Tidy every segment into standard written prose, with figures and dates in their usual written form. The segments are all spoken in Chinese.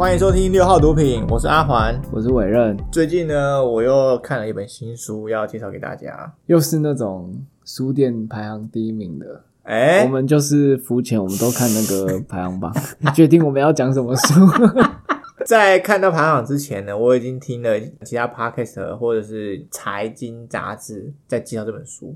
欢迎收听六号毒品，我是阿环，我是伟任。最近呢，我又看了一本新书，要介绍给大家，又是那种书店排行第一名的。我们就是肤浅，我们都看那个排行榜，决定我们要讲什么书。在看到排行榜之前呢，我已经听了其他 podcast 或者是财经杂志在介绍这本书。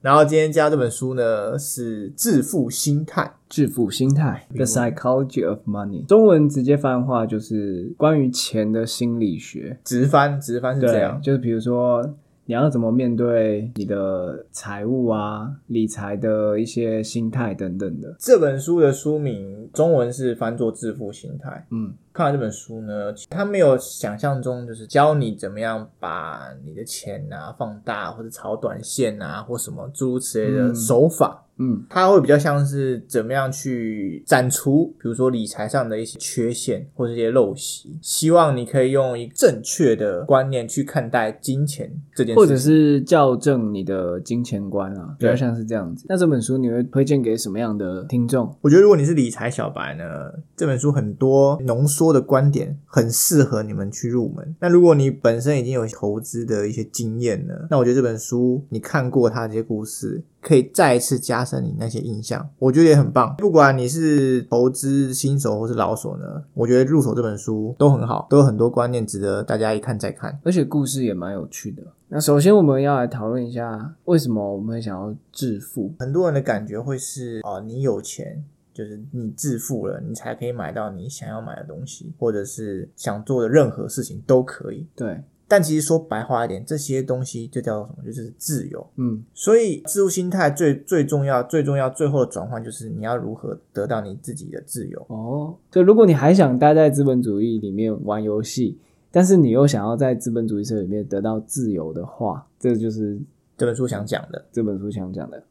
然后今天介绍这本书呢是《致富心态》。致富心态 The Psychology of Money， 中文直接翻的话就是关于钱的心理学。直翻是这样，就是比如说你要怎么面对你的财务啊，理财的一些心态等等的。这本书的书名中文是翻作《致富心态》。看完这本书呢，它没有想象中就是教你怎么样把你的钱啊放大，或者炒短线啊，或什么诸如此类的手法。它会比较像是怎么样去斩除比如说理财上的一些缺陷或者一些陋习，希望你可以用一个正确的观念去看待金钱这件事情，或者是校正你的金钱观啊，比较像是这样子。那这本书你会推荐给什么样的听众？我觉得如果你是理财小白呢，这本书很多浓缩的观点很适合你们去入门。那如果你本身已经有投资的一些经验呢，那我觉得这本书你看过它这些故事可以再一次加深你那些印象，我觉得也很棒。不管你是投资新手或是老手呢，我觉得入手这本书都很好，都有很多观念值得大家一看再看，而且故事也蛮有趣的。那首先我们要来讨论一下为什么我们会想要致富。很多人的感觉会是你有钱就是你致富了，你才可以买到你想要买的东西，或者是想做的任何事情都可以。对，但其实说白话一点，这些东西就叫做什么？就是自由。所以致富心态最重要最后的转换就是你要如何得到你自己的自由。所以如果你还想待在资本主义里面玩游戏，但是你又想要在资本主义社会里面得到自由的话，这就是这本书想讲的。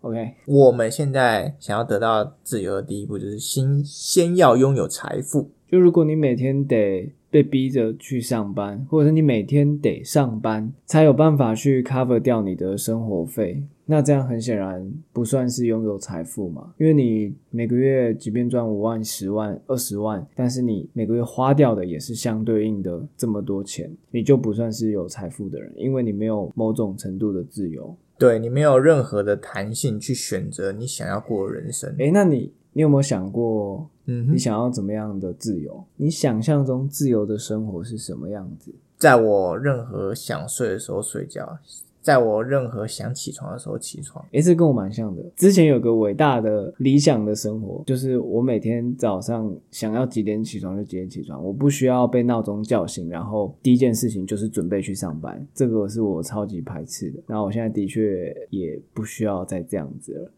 OK， 我们现在想要得到自由的第一步就是先要拥有财富。就如果你每天得被逼着去上班，或者是你每天得上班才有办法去 cover 掉你的生活费，那这样很显然不算是拥有财富嘛，因为你每个月即便赚5万、10万、20万，但是你每个月花掉的也是相对应的这么多钱，你就不算是有财富的人，因为你没有某种程度的自由。对，你没有任何的弹性去选择你想要过的人生。那你有没有想过你想要怎么样的自由？你想象中自由的生活是什么样子？在我任何想睡的时候睡觉，在我任何想起床的时候起床。这跟我蛮像的。之前有个伟大的理想的生活，就是我每天早上想要几点起床就几点起床，我不需要被闹钟叫醒，然后第一件事情就是准备去上班。这个是我超级排斥的，然后我现在的确也不需要再这样子了。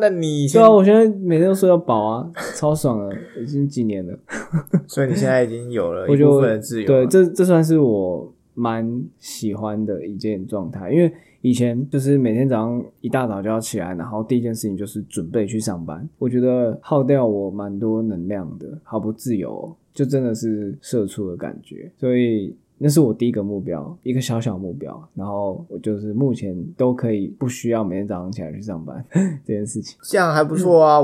那你对啊，我现在每天都睡到饱啊，超爽了，已经几年了。所以你现在已经有了一部分的自由。对，这算是我蛮喜欢的一件状态。因为以前就是每天早上一大早就要起来，然后第一件事情就是准备去上班，我觉得耗掉我蛮多能量的，好不自由就真的是社畜的感觉。所以那是我第一个目标，一个小小目标，然后我就是目前都可以不需要每天早上起来去上班这件事情，这样还不错啊。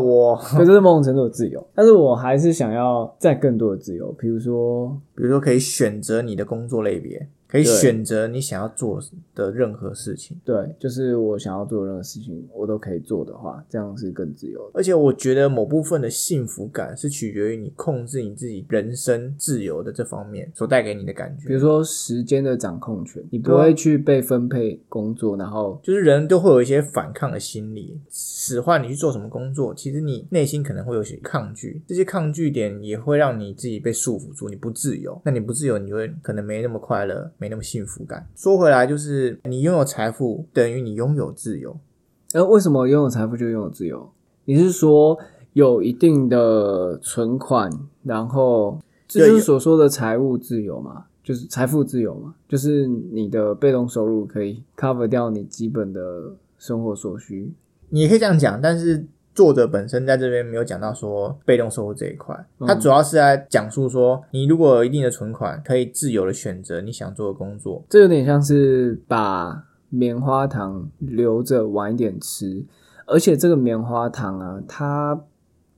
这是某种程度的自由，但是我还是想要再更多的自由，比如说可以选择你的工作类别，可以选择你想要做的任何事情。对，就是我想要做的任何事情我都可以做的话，这样是更自由的。而且我觉得某部分的幸福感是取决于你控制你自己人生自由的这方面所带给你的感觉。比如说时间的掌控权，你不会去被分配工作，然后就是人都会有一些反抗的心理，使唤你去做什么工作，其实你内心可能会有些抗拒，这些抗拒点也会让你自己被束缚住，你不自由。那你不自由，你会可能没那么快乐，没那么幸福感。说回来，就是你拥有财富等于你拥有自由。为什么拥有财富就拥有自由？你是说有一定的存款，然后这就是所说的财务自由吗？就是财富自由嘛，就是你的被动收入可以 cover 掉你基本的生活所需。你也可以这样讲，但是作者本身在这边没有讲到说被动收入这一块，他主要是在讲述说你如果有一定的存款，可以自由的选择你想做的工作。这有点像是把棉花糖留着晚一点吃，而且这个棉花糖啊，它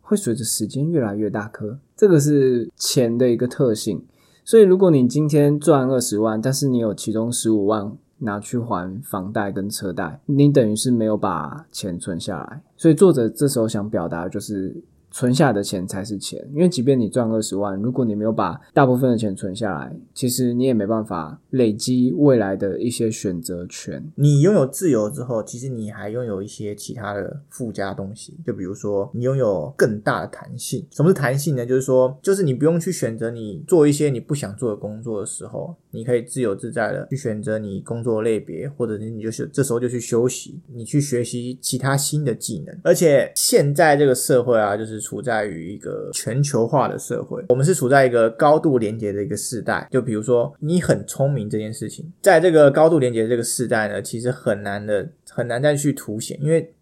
会随着时间越来越大颗，这个是钱的一个特性。所以如果你今天赚20万，但是你有其中15万拿去还房贷跟车贷，你等于是没有把钱存下来。所以作者这时候想表达就是存下的钱才是钱，因为即便你赚20万，如果你没有把大部分的钱存下来，其实你也没办法累积未来的一些选择权。你拥有自由之后，其实你还拥有一些其他的附加东西，就比如说你拥有更大的弹性。什么是弹性呢？就是说，就是你不用去选择你做一些你不想做的工作的时候，你可以自由自在的去选择你工作类别，或者你就是这时候就去休息，你去学习其他新的技能。而且现在这个社会啊，就是处在于一个全球化的社会，我们是处在一个高度连结的一个世代。就比如说你很聪明这件事情，在这个高度连结的这个世代呢，其实很难再去凸显，因为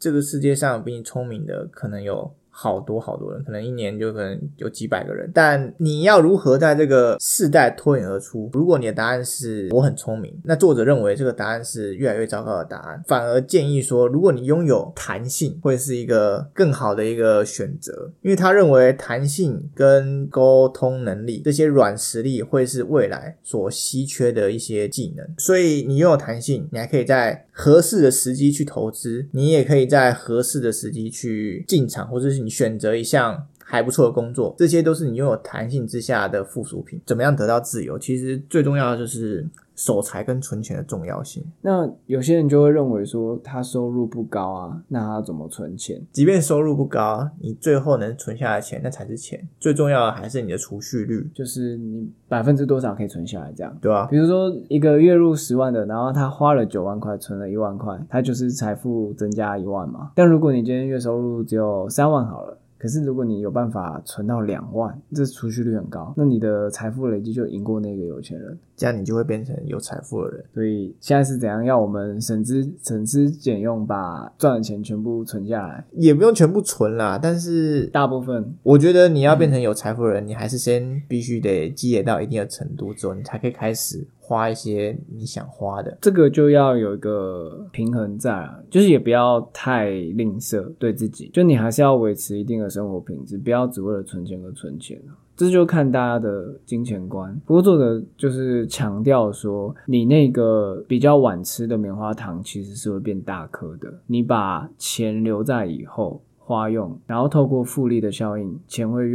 这个世界上比你聪明的可能有好多人，可能一年就可能有几百个人，但你要如何在这个世代脱颖而出？如果你的答案是我很聪明，那作者认为这个答案是越来越糟糕的答案，反而建议说如果你拥有弹性会是一个更好的一个选择，因为他认为弹性跟沟通能力这些软实力会是未来所稀缺的一些技能。所以你拥有弹性，你还可以在合适的时机去投资，你也可以在合适的时机去进场，或者是你选择一项还不错的工作，这些都是你拥有弹性之下的附属品。怎么样得到自由？其实最重要的就是守财跟存钱的重要性。那有些人就会认为说他收入不高啊，那他怎么存钱？即便收入不高，你最后能存下的钱那才是钱，最重要的还是你的储蓄率，就是你% 多少可以存下来这样，对啊。比如说一个月入10万的，然后他花了9万块存了1万块，他就是财富增加1万嘛。但如果你今天月收入只有3万好了，可是如果你有办法存到2万，这储蓄率很高，那你的财富累积就赢过那个有钱人，这样你就会变成有财富的人。所以现在是怎样要我们省吃俭用把赚的钱全部存下来，也不用全部存啦，但是大部分。我觉得你要变成有财富的人，你还是先必须得积累到一定的程度之后，你才可以开始花一些你想花的，这个就要有一个平衡在啊，就是也不要太吝啬对自己，就你还是要维持一定的生活品质，不要只为了存钱而存钱啊。这就看大家的金钱观。不过作者就是强调说，你那个比较晚吃的棉花糖其实是会变大颗的，你把钱留在以后花用，然后透过复利的效应，钱会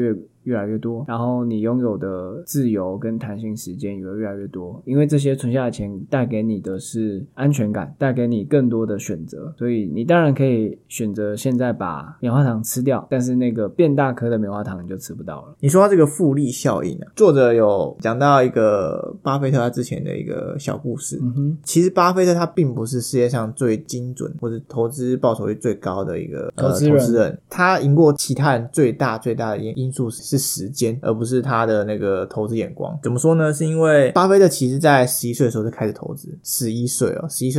越来越多，然后你拥有的自由跟弹性时间也会越来越多，因为这些存下的钱带给你的是安全感，带给你更多的选择。所以你当然可以选择现在把棉花糖吃掉，但是那个变大颗的棉花糖你就吃不到了。你说到这个复利效应啊，作者有讲到一个巴菲特他之前的一个小故事。其实巴菲特他并不是世界上最精准或是投资报酬率最高的一个投资人，他赢过其他人最大的因素是时间，而不是他的那个投资眼光。怎么说呢？是因为巴菲特其实在11岁的时候就开始投资，11岁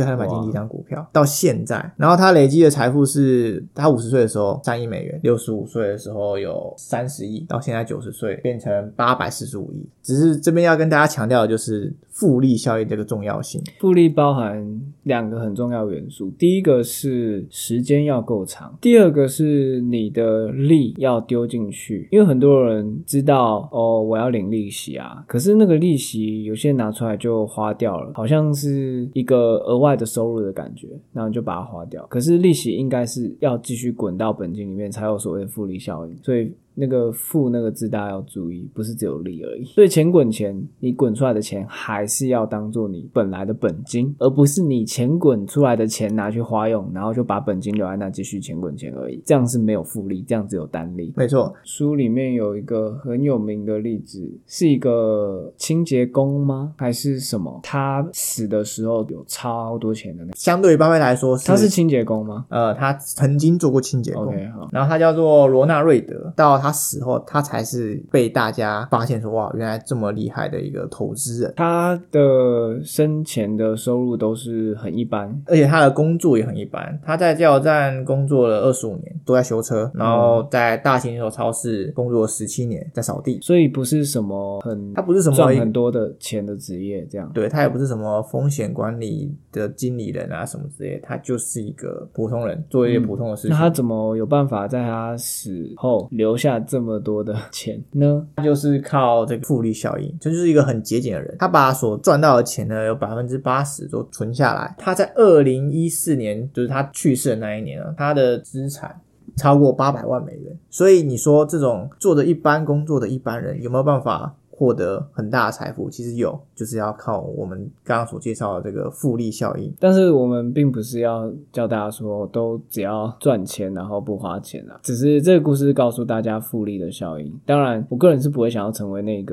他就买进第一张股票到现在，然后他累积的财富是他50岁的时候3亿美元，65岁的时候有30亿，到现在90岁变成845亿。只是这边要跟大家强调的就是复利效应这个重要性。复利包含两个很重要元素，第一个是时间要够长，第二个是你的利要丢进去。因为很多人知道我要领利息啊，可是那个利息有些拿出来就花掉了，好像是一个额外的收入的感觉，然后就把它花掉。可是利息应该是要继续滚到本金里面才有所谓的复利效应，所以那个负那个字大家要注意，不是只有利而已。所以钱滚钱，你滚出来的钱还是要当做你本来的本金，而不是你钱滚出来的钱拿去花用，然后就把本金留在那继续钱滚钱而已，这样是没有复利，这样只有单利。没错，书里面有一个很有名的例子，是一个清洁工吗还是什么，他死的时候有超多钱的相对于巴菲特来说他是清洁工吗？他曾经做过清洁工，okay， 然后他叫做罗纳瑞德，到他死后他才是被大家发现说哇原来这么厉害的一个投资人。他的生前的收入都是很一般，而且他的工作也很一般，他在加油站工作了25年都在修车，然后在大型连锁超市工作了17年在扫地，所以不是什么很，他不是什么赚很多的钱的职业这样，对，他也不是什么风险管理的经理人啊什么之类，他就是一个普通人做一些普通的事情。那他怎么有办法在他死后留下这么多的钱呢？他就是靠这个复利效应，就是一个很节俭的人，他把所赚到的钱呢有 80% 都存下来。他在2014年就是他去世的那一年呢，他的资产超过800万美元，所以你说这种做着一般工作的一般人有没有办法获得很大的财富？其实有，就是要靠我们刚刚所介绍的这个复利效应。但是我们并不是要叫大家说都只要赚钱然后不花钱啊，只是这个故事告诉大家复利的效应。当然我个人是不会想要成为那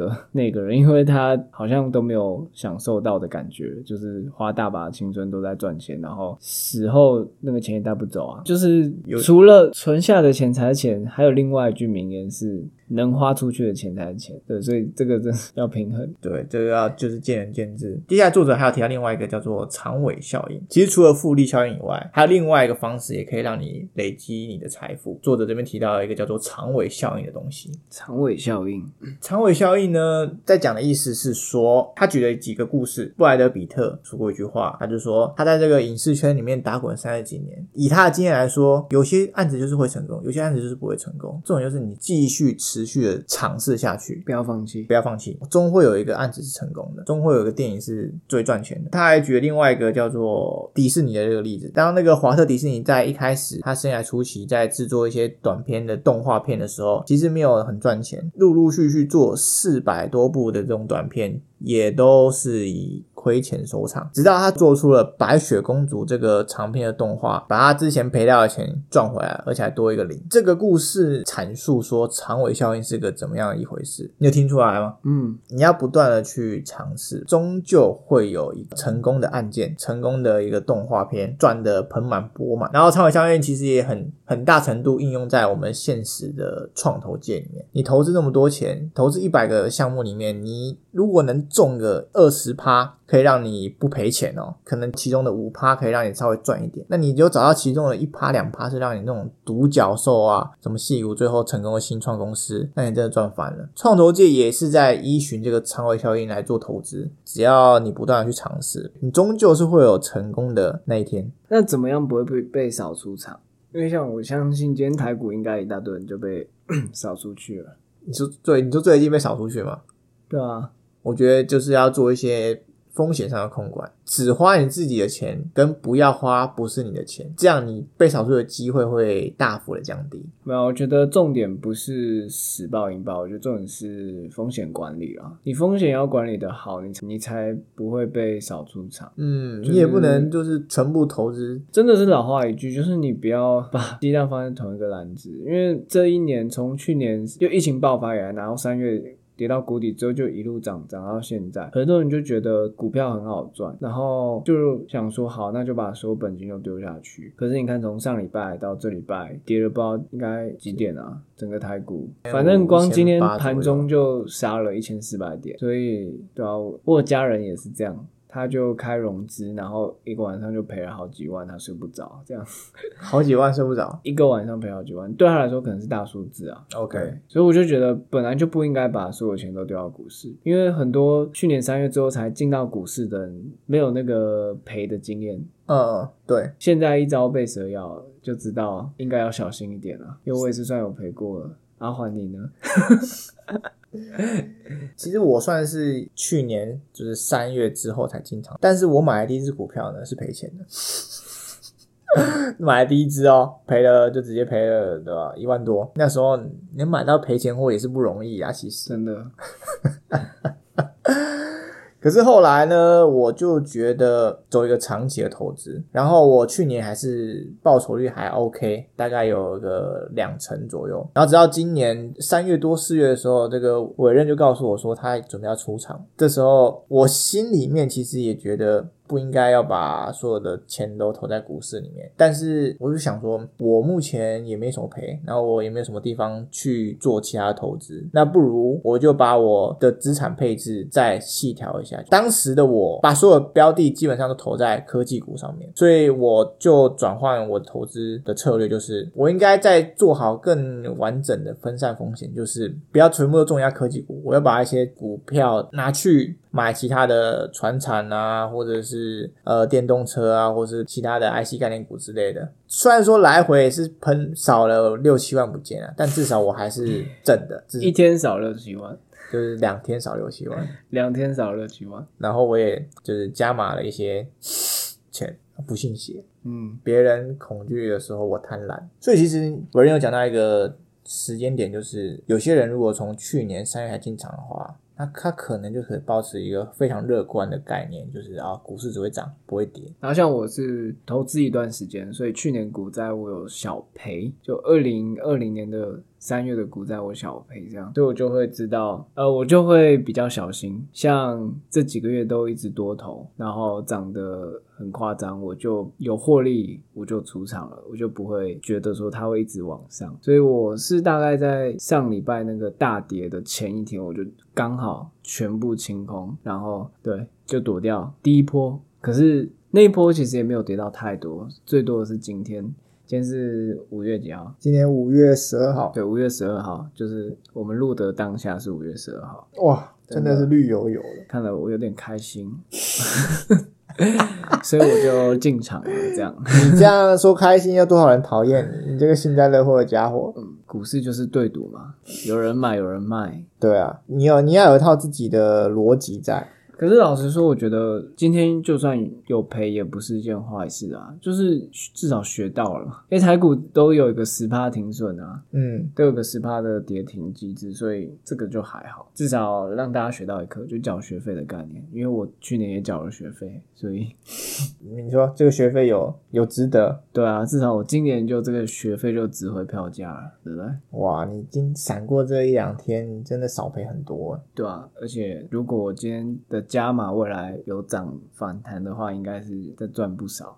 个人，因为他好像都没有享受到的感觉，就是花大把青春都在赚钱，然后死后那个钱也带不走啊。就是除了存下的钱才是钱，还有另外一句名言是能花出去的钱才是钱，对，所以这个真是要平衡，对，这个要就是见仁见智。接下来作者还有提到另外一个叫做长尾效应，其实除了复利效应以外还有另外一个方式也可以让你累积你的财富，作者这边提到了一个叫做长尾效应的东西。长尾效应，长尾效应呢在讲的意思是说，他举了几个故事，布莱德比特说过一句话，他就说他在这个影视圈里面打滚30几年，以他的经验来说，有些案子就是会成功，有些案子就是不会成功，这种就是你继续持续的尝试下去，不要放弃，不要放弃，终会有一个案子是成功的，终会有一个电影是最赚钱的。他还举了另外一个叫做迪士尼的这个例子，当那个华特迪士尼在一开始他生涯初期在制作一些短片的动画片的时候，其实没有很赚钱，陆陆续续做400多部的这种短片也都是以亏钱收场，直到他做出了白雪公主这个长篇的动画，把他之前赔掉的钱赚回来，而且还多一个零。这个故事阐述说长尾效应是个怎么样的一回事，你有听出来吗？你要不断的去尝试，终究会有一个成功的案件，成功的一个动画片赚得盆满钵满。然后长尾效应其实也很大程度应用在我们现实的创投界里面，你投资这么多钱，投资100个项目里面，你如果能中个 20%可以让你不赔钱哦，可能其中的 5% 可以让你稍微赚一点，那你就找到其中的 1%2% 是让你那种独角兽啊什么矽谷最后成功的新创公司，那你真的赚翻了。创投界也是在依循这个长尾效应来做投资，只要你不断的去尝试，你终究是会有成功的那一天。那怎么样不会被扫出场？因为像我相信今天台股应该一大堆人就被扫出去了。你说最近被扫出去吗？对啊，我觉得就是要做一些风险上的控管，只花你自己的钱跟不要花不是你的钱，这样你被扫出的机会会大幅的降低。没有，我觉得重点不是死报赢报，我觉得重点是风险管理啦。你风险要管理的好，你才不会被扫出场。你也不能就是全部投资，真的是老话一句，就是你不要把鸡蛋放在同一个篮子，因为这一年从去年就疫情爆发以来，然后3月跌到谷底之后就一路涨到现在，很多人就觉得股票很好赚，然后就想说好，那就把所有本金都丢下去。可是你看从上礼拜到这礼拜跌了不知道应该几点啊，整个台股反正光今天盘中就杀了1400点。所以对啊，我家人也是这样，他就开融资，然后一个晚上就赔了好几万，他睡不着，这样好几万睡不着，一个晚上赔好几万，对他来说可能是大数字啊。OK， 所以我就觉得本来就不应该把所有钱都丢到股市，因为很多去年3月之后才进到股市的人没有那个赔的经验。对，现在一朝被蛇咬就知道应该要小心一点了，因为我也是算有赔过了。阿环你呢？其实我算是去年就是3月之后才进场，但是我买的第一只股票呢是赔钱的。买了第一支哦，赔了就直接赔了，对吧？1万多，那时候能买到赔钱货也是不容易啊，其实真的。可是后来呢，我就觉得走一个长期的投资，然后我去年还是报酬率还 OK， 大概有个2成左右，然后直到今年3月多4月的时候，这个委任就告诉我说他准备要出场，这时候我心里面其实也觉得不应该要把所有的钱都投在股市里面，但是我就想说我目前也没什么赔，然后我也没有什么地方去做其他投资，那不如我就把我的资产配置再细调一下。当时的我把所有标的基本上都投在科技股上面，所以我就转换我投资的策略，就是我应该再做好更完整的分散风险，就是不要全部都重压科技股，我要把一些股票拿去买其他的传产啊，或者是电动车啊，或者是其他的 IC 概念股之类的。虽然说来回也是喷少了6-7万不见啊，但至少我还是挣的。一天少6-7万，就是2天少6-7万，2天少6-7万。然后我也就是加码了一些钱，不信邪，别人恐惧的时候我贪婪。所以其实我有讲到一个时间点，就是有些人如果从去年3月才进场的话，那他可能就可以保持一个非常乐观的概念，就是股市只会涨不会跌。然后像我是投资一段时间，所以去年股灾我有小赔，就2020年的3月的股灾我小赔这样，所以我就会知道我就会比较小心。像这几个月都一直多头，然后涨得很夸张，我就有获利我就出场了，我就不会觉得说它会一直往上。所以我是大概在上礼拜那个大跌的前一天，我就刚好全部清空，然后对就躲掉第一波。可是那一波其实也没有跌到太多，最多的是今天是5月几号？今天5月12号。对，5月12号，就是我们录的当下是5月12号。哇，真的是绿油油的，看了我有点开心。所以我就进场了这样。你这样说开心，要多少人讨厌你？你这个幸灾乐祸的家伙。股市就是对赌嘛，有人买有人卖。对啊，你要有一套自己的逻辑在。可是老实说，我觉得今天就算有赔也不是一件坏事啊，就是至少学到了。因为台股都有一个 10% 停损啊，都有个 10% 的跌停机制，所以这个就还好，至少让大家学到一课，就缴学费的概念。因为我去年也缴了学费，所以你说这个学费有值得？对啊，至少我今年就这个学费就值回票价了，对不对？哇，你已经闪过这1-2天，你真的少赔很多啊。对啊，而且如果我今天的加码未来有涨反弹的话，应该是再赚不少。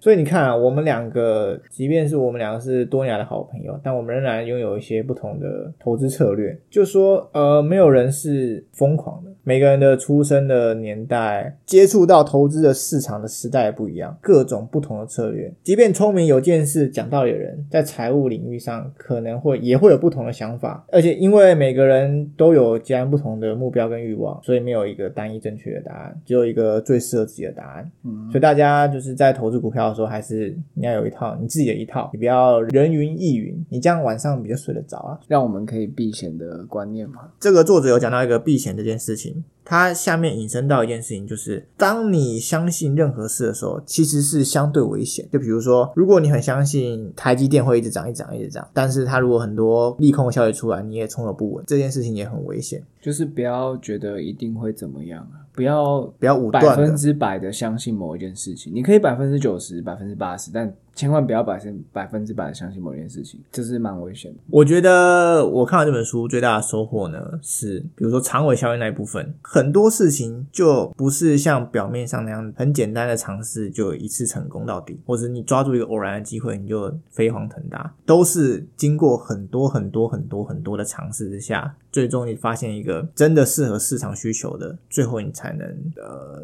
所以你看啊，我们两个即便是我们两个是多年来的好朋友，但我们仍然拥有一些不同的投资策略。就说没有人是疯狂的，每个人的出生的年代，接触到投资的市场的时代也不一样，各种不同的策略。即便聪明有见识讲道理的人，在财务领域上可能也会有不同的想法，而且因为每个人都有截然不同的目标跟欲望，所以没有一个单一正确的答案，只有一个最适合自己的答案。所以大家就是在投资股票的时候，还是你要有一套你自己的一套，你不要人云亦云，你这样晚上比较睡得着啊。让我们可以避险的观念嘛。这个作者有讲到一个避险这件事情，它下面引申到一件事情，就是当你相信任何事的时候其实是相对危险。就比如说如果你很相信台积电会一直涨一直涨一直涨，但是它如果很多利空的消息出来你也充耳不闻，这件事情也很危险。就是不要觉得一定会怎么样啊，不要武断的100%的相信某一件事情。你可以90%、80%，但千万不要100%的相信某件事情，这是蛮危险的。我觉得我看到这本书最大的收获呢，是比如说长尾效应那一部分，很多事情就不是像表面上那样很简单的尝试就一次成功到底，或者你抓住一个偶然的机会你就飞黄腾达，都是经过很多的尝试之下，最终你发现一个真的适合市场需求的，最后你才能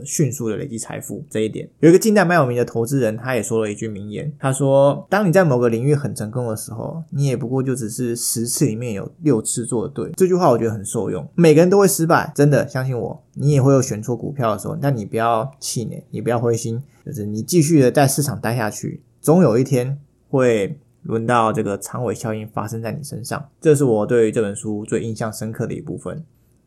迅速的累积财富。这一点有一个近代蛮有名的投资人，他也说了一句名言，他说当你在某个领域很成功的时候，你也不过就只是10次里面有6次做的对。这句话我觉得很受用，每个人都会失败，真的相信我，你也会有选错股票的时候，但你不要气馁，你不要灰心，就是你继续的在市场待下去，总有一天会轮到这个长尾效应发生在你身上。这是我对于这本书最印象深刻的一部分。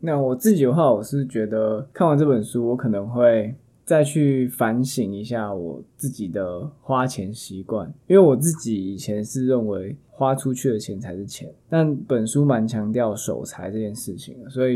那我自己的话，我是觉得看完这本书我可能会再去反省一下我自己的花钱习惯，因为我自己以前是认为花出去的钱才是钱，但本书蛮强调守财这件事情的，所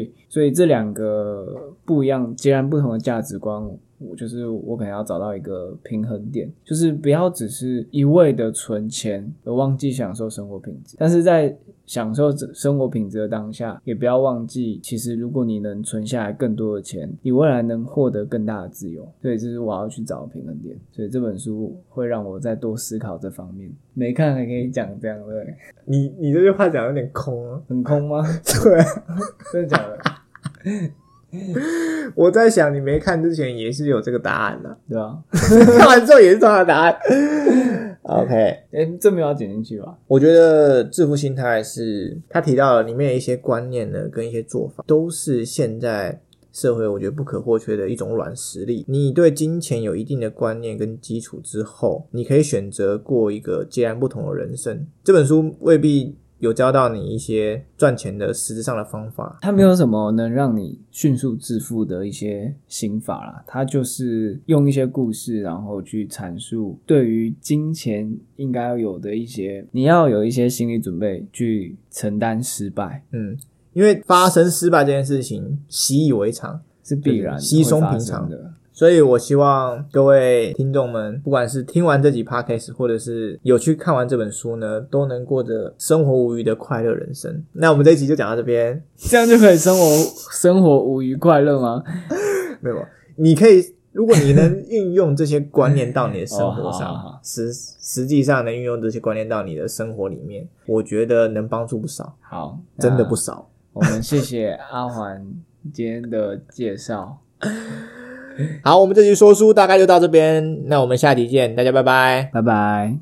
以这两个不一样截然不同的价值观，我可能要找到一个平衡点，就是不要只是一味的存钱而忘记享受生活品质，但是在享受生活品质的当下也不要忘记，其实如果你能存下来更多的钱，你未来能获得更大的自由。所以这是我要去找平衡点，所以这本书会让我再多思考这方面。没看还可以讲这样，对，你这句话讲有点空啊。很空吗？对啊，真的假的？我在想你没看之前也是有这个答案啊。对啊，看完之后也是同样的答案。OK， 这没有要剪进去吧？我觉得致富心态是他提到了里面的一些观念呢，跟一些做法都是现在社会我觉得不可或缺的一种软实力。你对金钱有一定的观念跟基础之后，你可以选择过一个截然不同的人生。这本书未必有教到你一些赚钱的实质上的方法，它没有什么能让你迅速致富的一些心法啦，它就是用一些故事然后去阐述对于金钱应该要有的一些，你要有一些心理准备去承担失败。因为发生失败这件事情习以为常，是必然稀松平常的。所以我希望各位听众们，不管是听完这集 podcast 或者是有去看完这本书呢，都能过着生活无虞的快乐人生。那我们这一集就讲到这边。这样就可以生活无虞快乐吗？没有，你可以，如果你能运用这些观念到你的生活上，实际上能运用这些观念到你的生活里面，我觉得能帮助不少。好，真的不少。我们谢谢阿环今天的介绍。好，我们这集说书大概就到这边，那我们下集见，大家拜拜，拜拜。